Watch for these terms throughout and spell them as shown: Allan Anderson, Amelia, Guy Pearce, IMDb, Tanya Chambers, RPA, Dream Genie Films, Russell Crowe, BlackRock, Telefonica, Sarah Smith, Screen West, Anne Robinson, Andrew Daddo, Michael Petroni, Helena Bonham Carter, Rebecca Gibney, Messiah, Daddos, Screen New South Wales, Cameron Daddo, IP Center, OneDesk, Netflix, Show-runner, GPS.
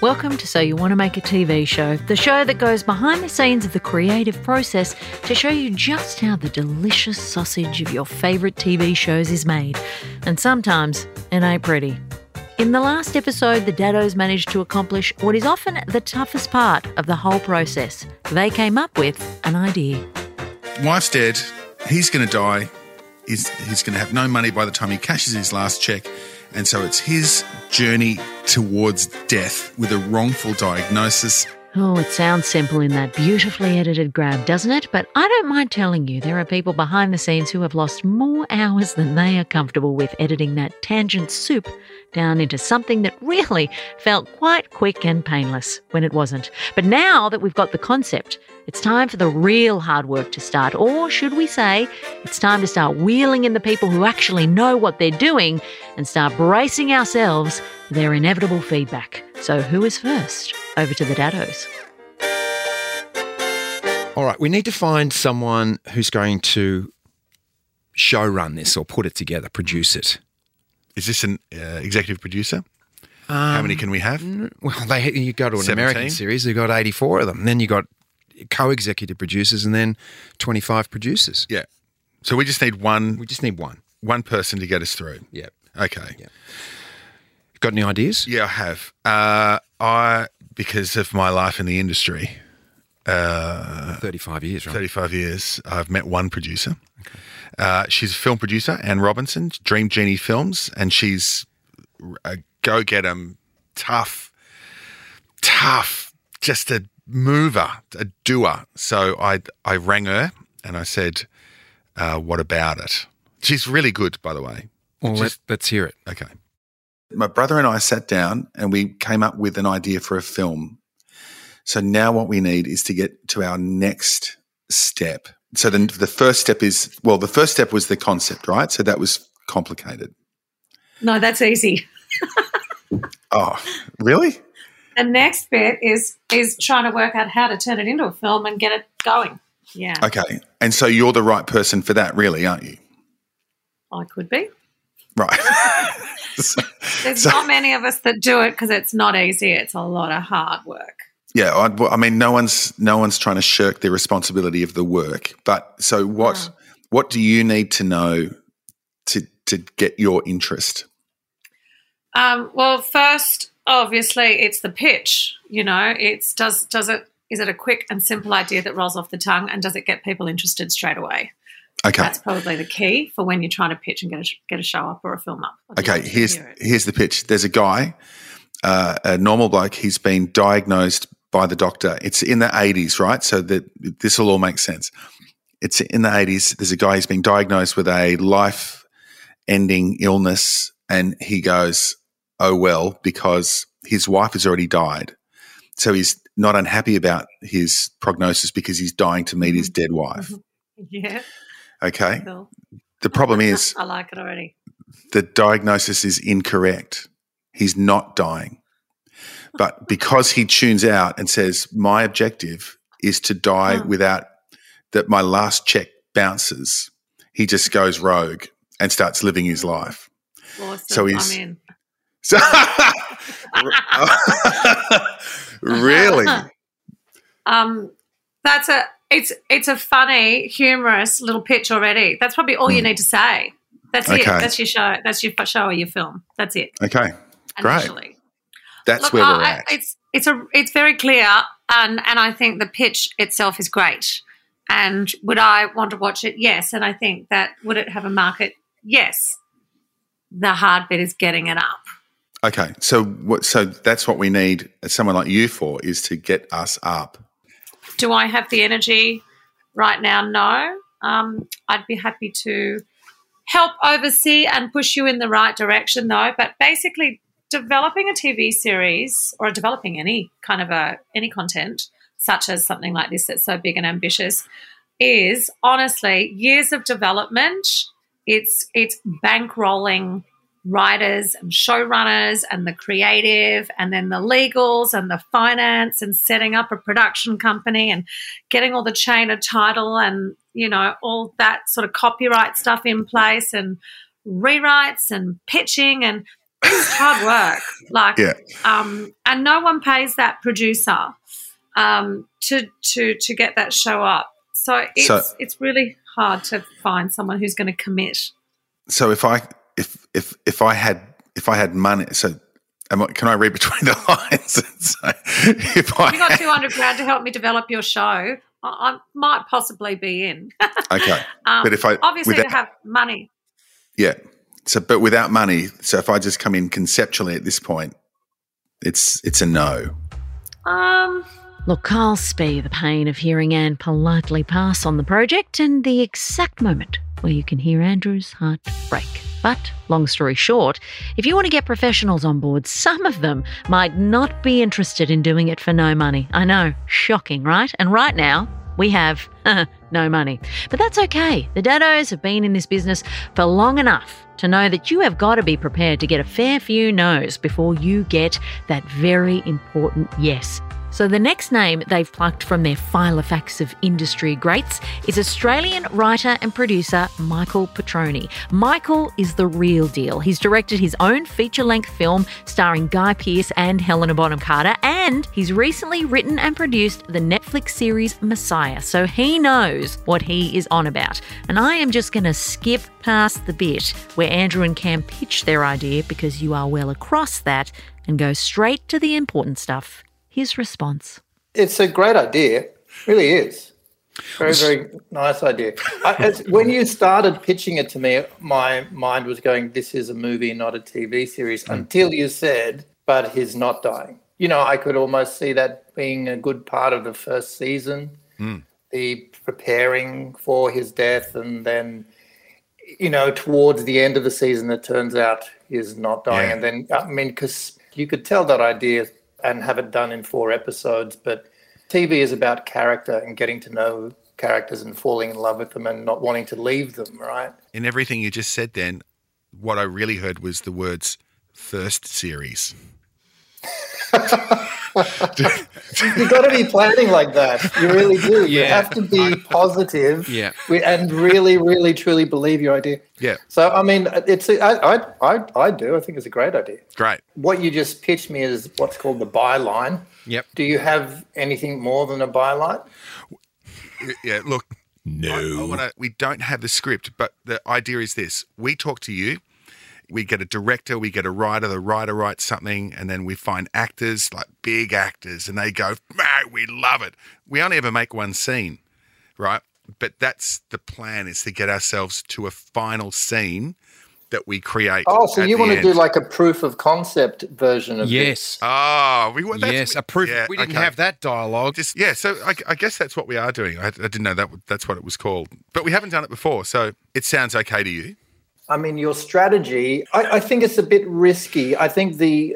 Welcome to So You Want to Make a TV Show, the show that goes behind the scenes of the creative process to show you just how the delicious sausage of your favourite TV shows is made. And sometimes it ain't pretty. In the last episode, the Daddos managed to accomplish what is often the toughest part of the whole process. They came up with an idea. Wife's dead. He's going to die. He's going to have no money by the time he cashes his last check. And so it's his journey towards death with a wrongful diagnosis. Oh, it sounds simple in that beautifully edited grab, doesn't it? But I don't mind telling you, there are people behind the scenes who have lost more hours than they are comfortable with editing that tangent soup down into something that really felt quite quick and painless when it wasn't. But now that we've got the concept, it's time for the real hard work to start. Or should we say, it's time to start wheeling in the people who actually know what they're doing and start bracing ourselves for their inevitable feedback. So who is first? Over to the Daddos. All right, we need to find someone who's going to show run this or put it together, produce it. Is this an executive producer? How many can we have? Well, you go to an 17. American series, you've got 84 of them. Then you've got co-executive producers and then 25 producers. Yeah. So we just need one. We just need one. One person to get us through. Yeah. Okay. Yeah. Got any ideas? Yeah, I have. Because of my life in the industry. 35 years, right? 35 years. I've met one producer. Okay. She's a film producer, Anne Robinson, Dream Genie Films, and she's a go-getter, tough, just a mover, a doer. So I rang her and I said, what about it? She's really good, by the way. Well, let's hear it. Okay. My brother and I sat down and we came up with an idea for a film. So now what we need is to get to our next step. So then the first step was the concept, right? So that was complicated. No, that's easy. Oh, really? The next bit is trying to work out how to turn it into a film and get it going. Yeah. Okay. And so you're the right person for that, really, aren't you? I could be. Right. There's not many of us that do it because it's not easy. It's a lot of hard work. Yeah, I mean, no one's trying to shirk the responsibility of the work. But so what do you need to know to get your interest? Well, first, obviously, it's the pitch. You know, it's is it a quick and simple idea that rolls off the tongue, and does it get people interested straight away? Okay, that's probably the key for when you're trying to pitch and get a show up or a film up. Okay, here's the pitch. There's a guy, a normal bloke. He's been diagnosed by the doctor. It's in the 80s, right? So that this will all make sense. It's in the 80s. There's a guy who's been diagnosed with a life-ending illness, and he goes, oh, well, because his wife has already died. So he's not unhappy about his prognosis because he's dying to meet his dead wife. Yeah. Okay. Cool. The problem is – I like it already. The diagnosis is incorrect. He's not dying. But because he tunes out and says, my objective is to die without – that my last check bounces, he just goes rogue and starts living his life. Awesome. So he's, I'm in. So, really? That's a it's a funny, humorous little pitch already. That's probably all you need to say. That's it. That's your show. That's your show or your film. That's it. Okay, initially. Great. That's where we're at. It's very clear, and I think the pitch itself is great. And would I want to watch it? Yes. And I think that would it have a market? Yes. The hard bit is getting it up. Okay, so that's what we need someone like you for, is to get us up. Do I have the energy right now? No. I'd be happy to help oversee and push you in the right direction, though. But basically, developing a TV series or developing any kind of any content, such as something like this that's so big and ambitious, is honestly years of development. It's bankrolling writers and showrunners and the creative and then the legals and the finance and setting up a production company and getting all the chain of title and, you know, all that sort of copyright stuff in place and rewrites and pitching and It's hard work. And no one pays that producer to get that show up. So it's really hard to find someone who's going to commit. So if I had money, so can I read between the lines? So you got $200,000 to help me develop your show, I might possibly be in. Okay, but if I obviously to have money, yeah. So, but without money, so if I just come in conceptually at this point, it's a no. Look, Carl Spee, the pain of hearing Anne politely pass on the project and the exact moment where you can hear Andrew's heart break. But long story short, if you want to get professionals on board, some of them might not be interested in doing it for no money. I know, shocking, right? And right now we have no money. But that's okay. The Daddos have been in this business for long enough to know that you have got to be prepared to get a fair few no's before you get that very important yes. So the next name they've plucked from their file of facts of industry greats is Australian writer and producer Michael Petroni. Michael is the real deal. He's directed his own feature-length film starring Guy Pearce and Helena Bonham Carter, and he's recently written and produced the Netflix series Messiah, so he knows what he is on about. And I am just going to skip past the bit where Andrew and Cam pitch their idea, because you are well across that, and go straight to the important stuff. His response. It's a great idea. It really is. Very, very nice idea. When you started pitching it to me, my mind was going, this is a movie, not a TV series, until you said, but he's not dying. You know, I could almost see that being a good part of the first season, the preparing for his death, and then, you know, towards the end of the season, it turns out he's not dying. Yeah. And then, I mean, because you could tell that idea and have it done in 4 episodes, but TV is about character and getting to know characters and falling in love with them and not wanting to leave them, right? In everything you just said then, what I really heard was the words first series. You've got to be planning like that. You really do. Yeah. You have to be positive and really, really, truly believe your idea. Yeah. So, I mean, I do. I think it's a great idea. Great. What you just pitched me is what's called the byline. Yep. Do you have anything more than a byline? Yeah, look. No. We don't have the script, but the idea is this. We talk to you. We get a director, we get a writer, the writer writes something, and then we find actors, like big actors, and they go, man, we love it. We only ever make one scene, right? But that's the plan, is to get ourselves to a final scene that we create. Oh, so you want to do like a proof of concept version of this? Yes. Oh, we want that. Yes, a proof. Yeah, we didn't have that dialogue. So I guess that's what we are doing. I didn't know that's what it was called. But we haven't done it before, so it sounds okay to you. I mean, your strategy, I think it's a bit risky. I think the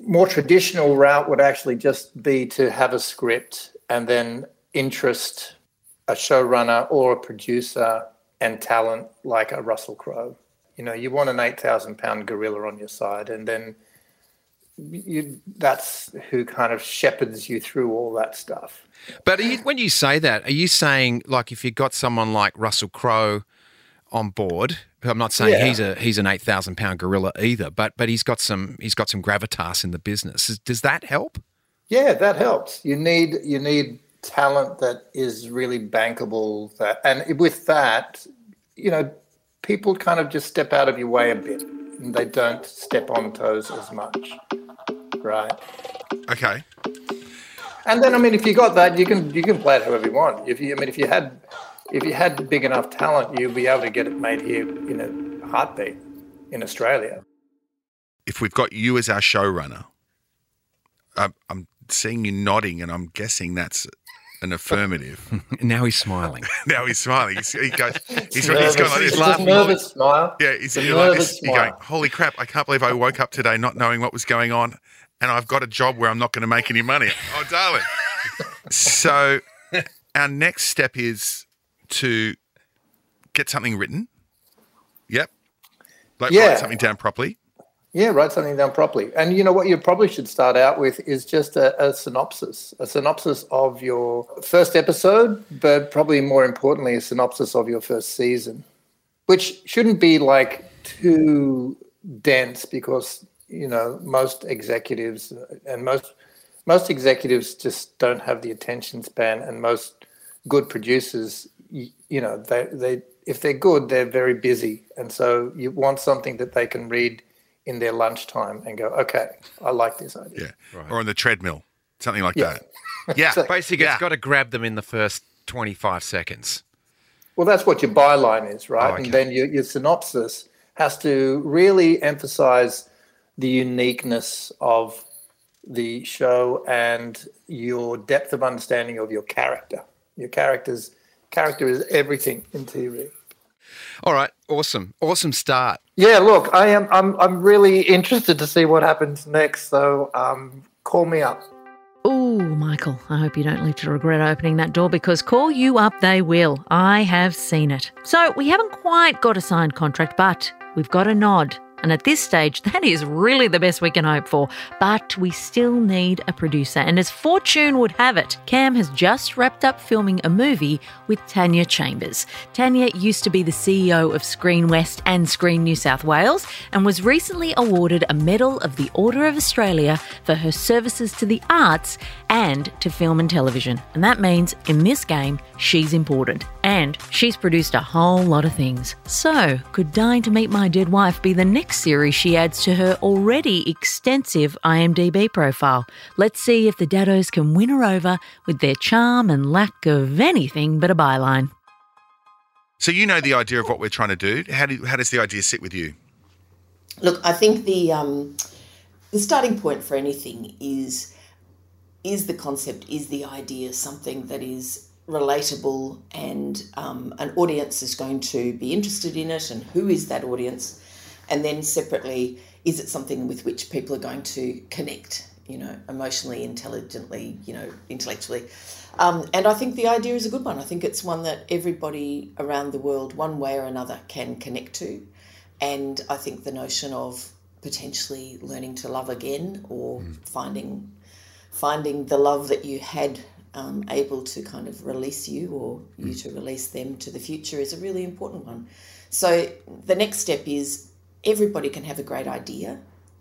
more traditional route would actually just be to have a script and then interest a showrunner or a producer and talent like a Russell Crowe. You know, you want an 8,000-pound gorilla on your side, and then that's who kind of shepherds you through all that stuff. But when you say that, are you saying, like, if you got someone like Russell Crowe on board, I'm not saying he's an 8,000-pound gorilla either, but he's got some gravitas in the business. Does that help? Yeah, that helps. You need talent that is really bankable. And with that, you know, people kind of just step out of your way a bit, and they don't step on toes as much, right? Okay. And then, I mean, if you got that, you can play it however you want. If you had big enough talent, you'd be able to get it made here in a heartbeat in Australia. If we've got you as our showrunner, I'm seeing you nodding, and I'm guessing that's an affirmative. Now he's smiling. He's going like this. He's nervous smile. Yeah, he's like this. He's going, holy crap, I can't believe I woke up today not knowing what was going on, and I've got a job where I'm not going to make any money. Oh, darling. So our next step is to get something written. Yep. Write something down properly. Yeah, write something down properly. And you know what you probably should start out with is just a synopsis of your first episode, but probably more importantly, a synopsis of your first season, which shouldn't be like too dense because, you know, most executives and most executives just don't have the attention span, and most good producers, you know, they if they're good, they're very busy. And so you want something that they can read in their lunchtime and go, okay, I like this idea. Yeah, right. Or on the treadmill, something like that. Yeah, so, basically it's got to grab them in the first 25 seconds. Well, that's what your byline is, right? Oh, okay. And then your synopsis has to really emphasize the uniqueness of the show and your depth of understanding of your character. Your character is everything in TV. All right, awesome start. Yeah, look, I'm really interested to see what happens next. So call me up. Oh, Michael, I hope you don't live to regret opening that door, because call you up they will. I have seen it. So we haven't quite got a signed contract, but we've got a nod. And at this stage, that is really the best we can hope for. But we still need a producer. And as fortune would have it, Cam has just wrapped up filming a movie with Tanya Chambers. Tanya used to be the CEO of Screen West and Screen New South Wales, and was recently awarded a Medal of the Order of Australia for her services to the arts and to film and television. And that means in this game, she's important. And she's produced a whole lot of things. So could Dying to Meet My Dead Wife be the next series she adds to her already extensive IMDb profile? Let's see if the Daddos can win her over with their charm and lack of anything but a byline. So you know the idea of what we're trying to do. How does the idea sit with you? Look, I think the starting point for anything is the concept, is the idea, something that is relatable and an audience is going to be interested in it, and who is that audience? And then separately, is it something with which people are going to connect, you know, emotionally, intelligently, you know, intellectually? And I think the idea is a good one. I think it's one that everybody around the world, one way or another, can connect to. And I think the notion of potentially learning to love again, or finding the love that you had able to kind of release you, or you to release them to the future, is a really important one. So the next step is, everybody can have a great idea,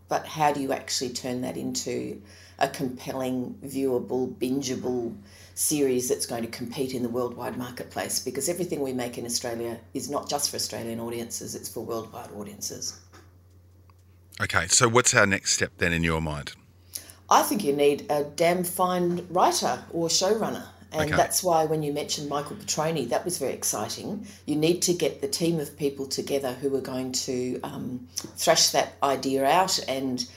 but how do you actually turn that into a compelling, viewable, bingeable series that's going to compete in the worldwide marketplace? Because everything we make in Australia is not just for Australian audiences, it's for worldwide audiences. Okay, so what's our next step then in your mind? I think you need a damn fine writer or showrunner. And that's why when you mentioned Michael Petroni, that was very exciting. You need to get the team of people together who are going to thrash that idea out and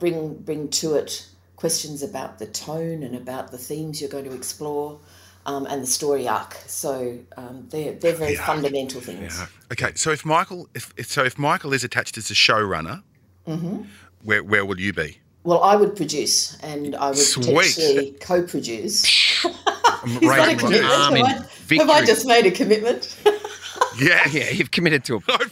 bring to it questions about the tone and about the themes you're going to explore and the story arc. So they're very fundamental things. Yeah. Okay, so if Michael is attached as a showrunner, where will you be? Well, I would produce, and I would potentially co-produce. He's not a commitment. Have I just made a commitment? yeah, you've committed to it.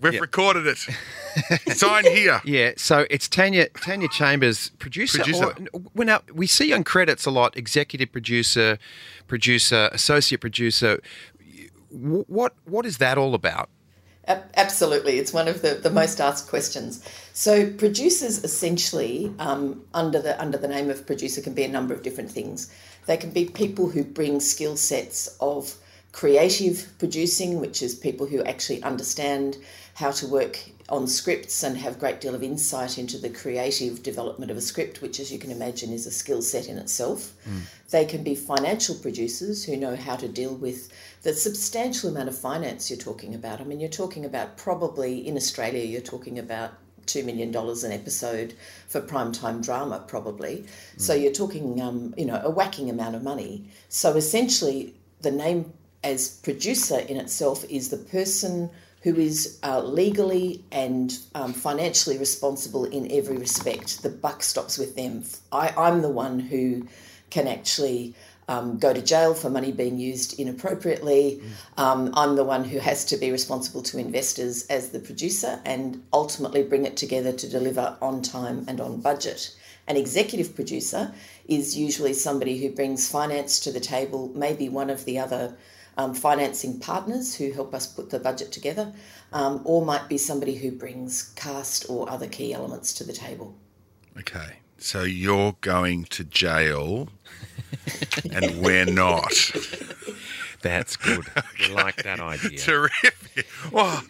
We've recorded it. Sign here. Yeah, so it's Tanya Chambers, producer. Now, we see on credits a lot, executive producer, associate producer. What is that all about? Absolutely. It's one of the most asked questions. So producers essentially, under the name of producer, can be a number of different things. They can be people who bring skill sets of creative producing, which is people who actually understand how to work on scripts and have a great deal of insight into the creative development of a script, which, as you can imagine, is a skill set in itself. They can be financial producers who know how to deal with the substantial amount of finance you're talking about. I mean, you're talking about probably in Australia, you're talking about $2 million an episode for primetime drama, probably. So you're talking, a whacking amount of money. So essentially the name as producer in itself is the person who is legally and financially responsible in every respect. The buck stops with them. I'm the one who can actually go to jail for money being used inappropriately. I'm the one who has to be responsible to investors as the producer and ultimately bring it together to deliver on time and on budget. An executive producer is usually somebody who brings finance to the table, maybe one of the other financing partners who help us put the budget together, or might be somebody who brings cast or other key elements to the table. Okay, so you're going to jail and we're not. That's good. Okay. We like that idea. Terrific. Well,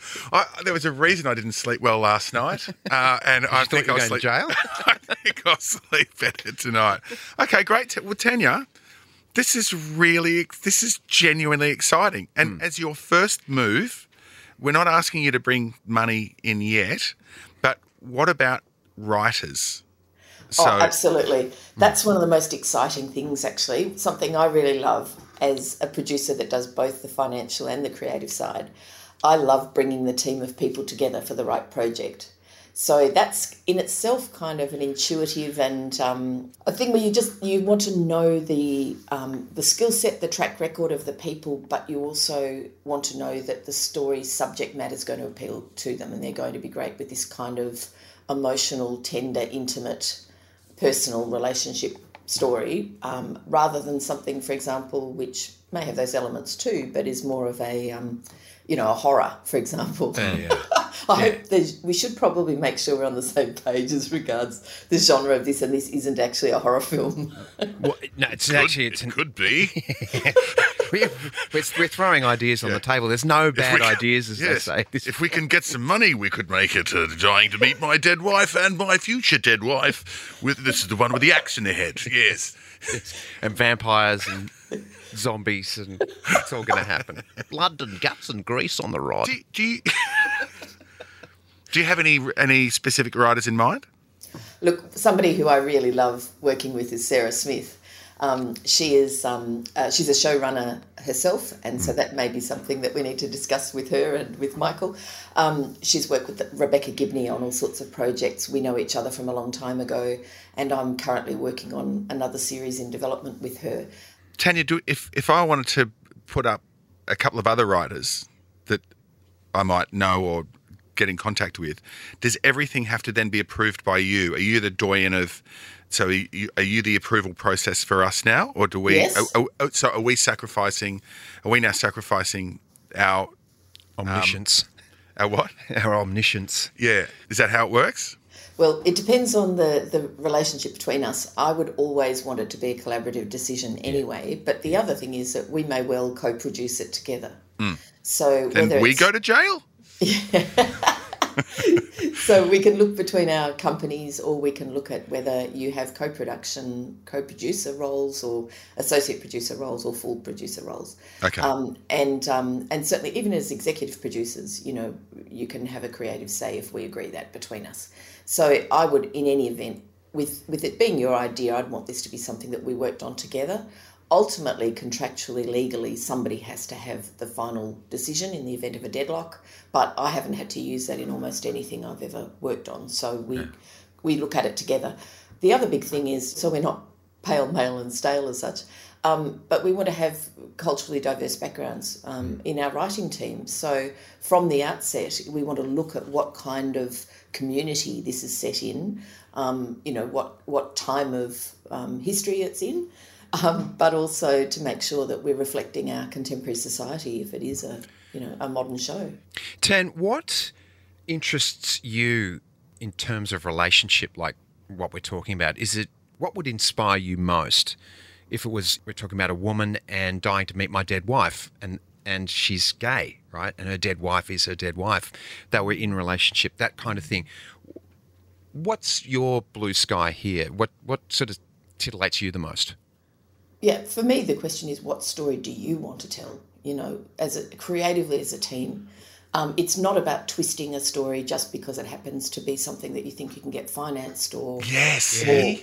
there was a reason I didn't sleep well last night, and I think I'll sleep. Jail? I think I'll sleep better tonight. Okay, great. Well, Tanya, this is genuinely exciting. And as your first move, we're not asking you to bring money in yet, but what about writers? Oh, absolutely. That's one of the most exciting things, actually. Something I really love as a producer that does both the financial and the creative side. I love bringing the team of people together for the right project. So that's in itself kind of an intuitive and a thing where you want to know the skill set, the track record of the people, but you also want to know that the story subject matter is going to appeal to them and they're going to be great with this kind of emotional, tender, intimate, personal relationship story, rather than something, for example, which may have those elements too, but is more of a, a horror, for example. Yeah. I hope we should probably make sure we're on the same page as regards the genre of this, and this isn't actually a horror film. Well, no, it could be. We're throwing ideas on the table. There's no bad ideas, as they say. If we can get some money, we could make it Dying to Meet My Dead Wife and My Future Dead Wife. This is the one with the axe in the head, yes. And vampires and zombies, and it's all going to happen. Blood and guts and grease on the rod. Do you have any specific writers in mind? Look, somebody who I really love working with is Sarah Smith. She's a showrunner herself, and so that may be something that we need to discuss with her and with Michael. She's worked with Rebecca Gibney on all sorts of projects. We know each other from a long time ago, and I'm currently working on another series in development with her. Tanya, if I wanted to put up a couple of other writers that I might know or get in contact with, does everything have to then be approved by you? Are you the doyen of... So are you the approval process for us now, or do we? Yes. So are we sacrificing? Are we now sacrificing our omniscience? Our what? Our omniscience. Yeah. Is that how it works? Well, it depends on the relationship between us. I would always want it to be a collaborative decision anyway. But the other thing is that we may well co-produce it together. So then we go to jail. Yeah. So we can look between our companies, or we can look at whether you have co-production, co-producer roles, or associate producer roles, or full producer roles. Okay. And certainly, even as executive producers, you can have a creative say if we agree that between us. So I would, in any event, with it being your idea, I'd want this to be something that we worked on together. Ultimately, contractually, legally, somebody has to have the final decision in the event of a deadlock, but I haven't had to use that in almost anything I've ever worked on, so we look at it together. The other big thing is, so we're not pale, male and stale as such, but we want to have culturally diverse backgrounds in our writing team. So from the outset, we want to look at what kind of community this is set in, what time of history it's in, but also to make sure that we're reflecting our contemporary society if it is a modern show. Tan, what interests you in terms of relationship, like what we're talking about? What would inspire you most if we're talking about a woman and Dying to Meet My Dead Wife, and she's gay, right? And her dead wife is her dead wife. They were in relationship, that kind of thing. What's your blue sky here? What sort of titillates you the most? Yeah, for me, the question is, what story do you want to tell, creatively as a team? It's not about twisting a story just because it happens to be something that you think you can get financed or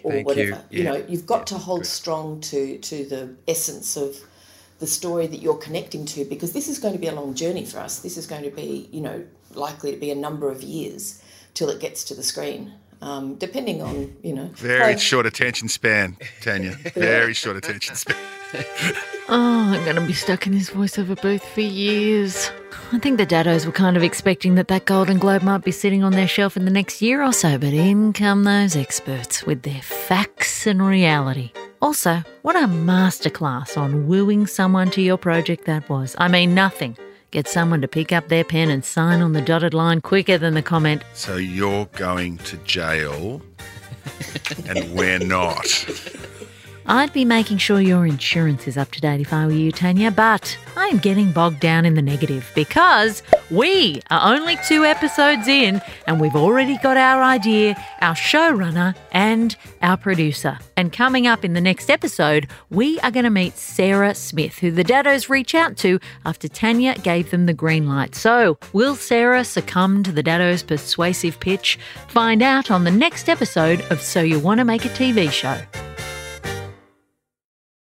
whatever. You. Yeah. You've got to hold strong to the essence of the story that you're connecting to, because this is going to be a long journey for us. This is going to be, likely to be a number of years till it gets to the screen. Depending on, Very short attention span, Tanya. Very short attention span. I'm going to be stuck in this voiceover booth for years. I think the Daddos were kind of expecting that Golden Globe might be sitting on their shelf in the next year or so, but in come those experts with their facts and reality. Also, what a masterclass on wooing someone to your project that was. I mean, nothing gets someone to pick up their pen and sign on the dotted line quicker than the comment, "So you're going to jail and we're not." I'd be making sure your insurance is up to date if I were you, Tanya, but I'm getting bogged down in the negative because we are only 2 episodes in and we've already got our idea, our showrunner and our producer. And coming up in the next episode, we are going to meet Sarah Smith, who the Daddos reach out to after Tanya gave them the green light. So will Sarah succumb to the Daddos' persuasive pitch? Find out on the next episode of So You Want to Make a TV Show.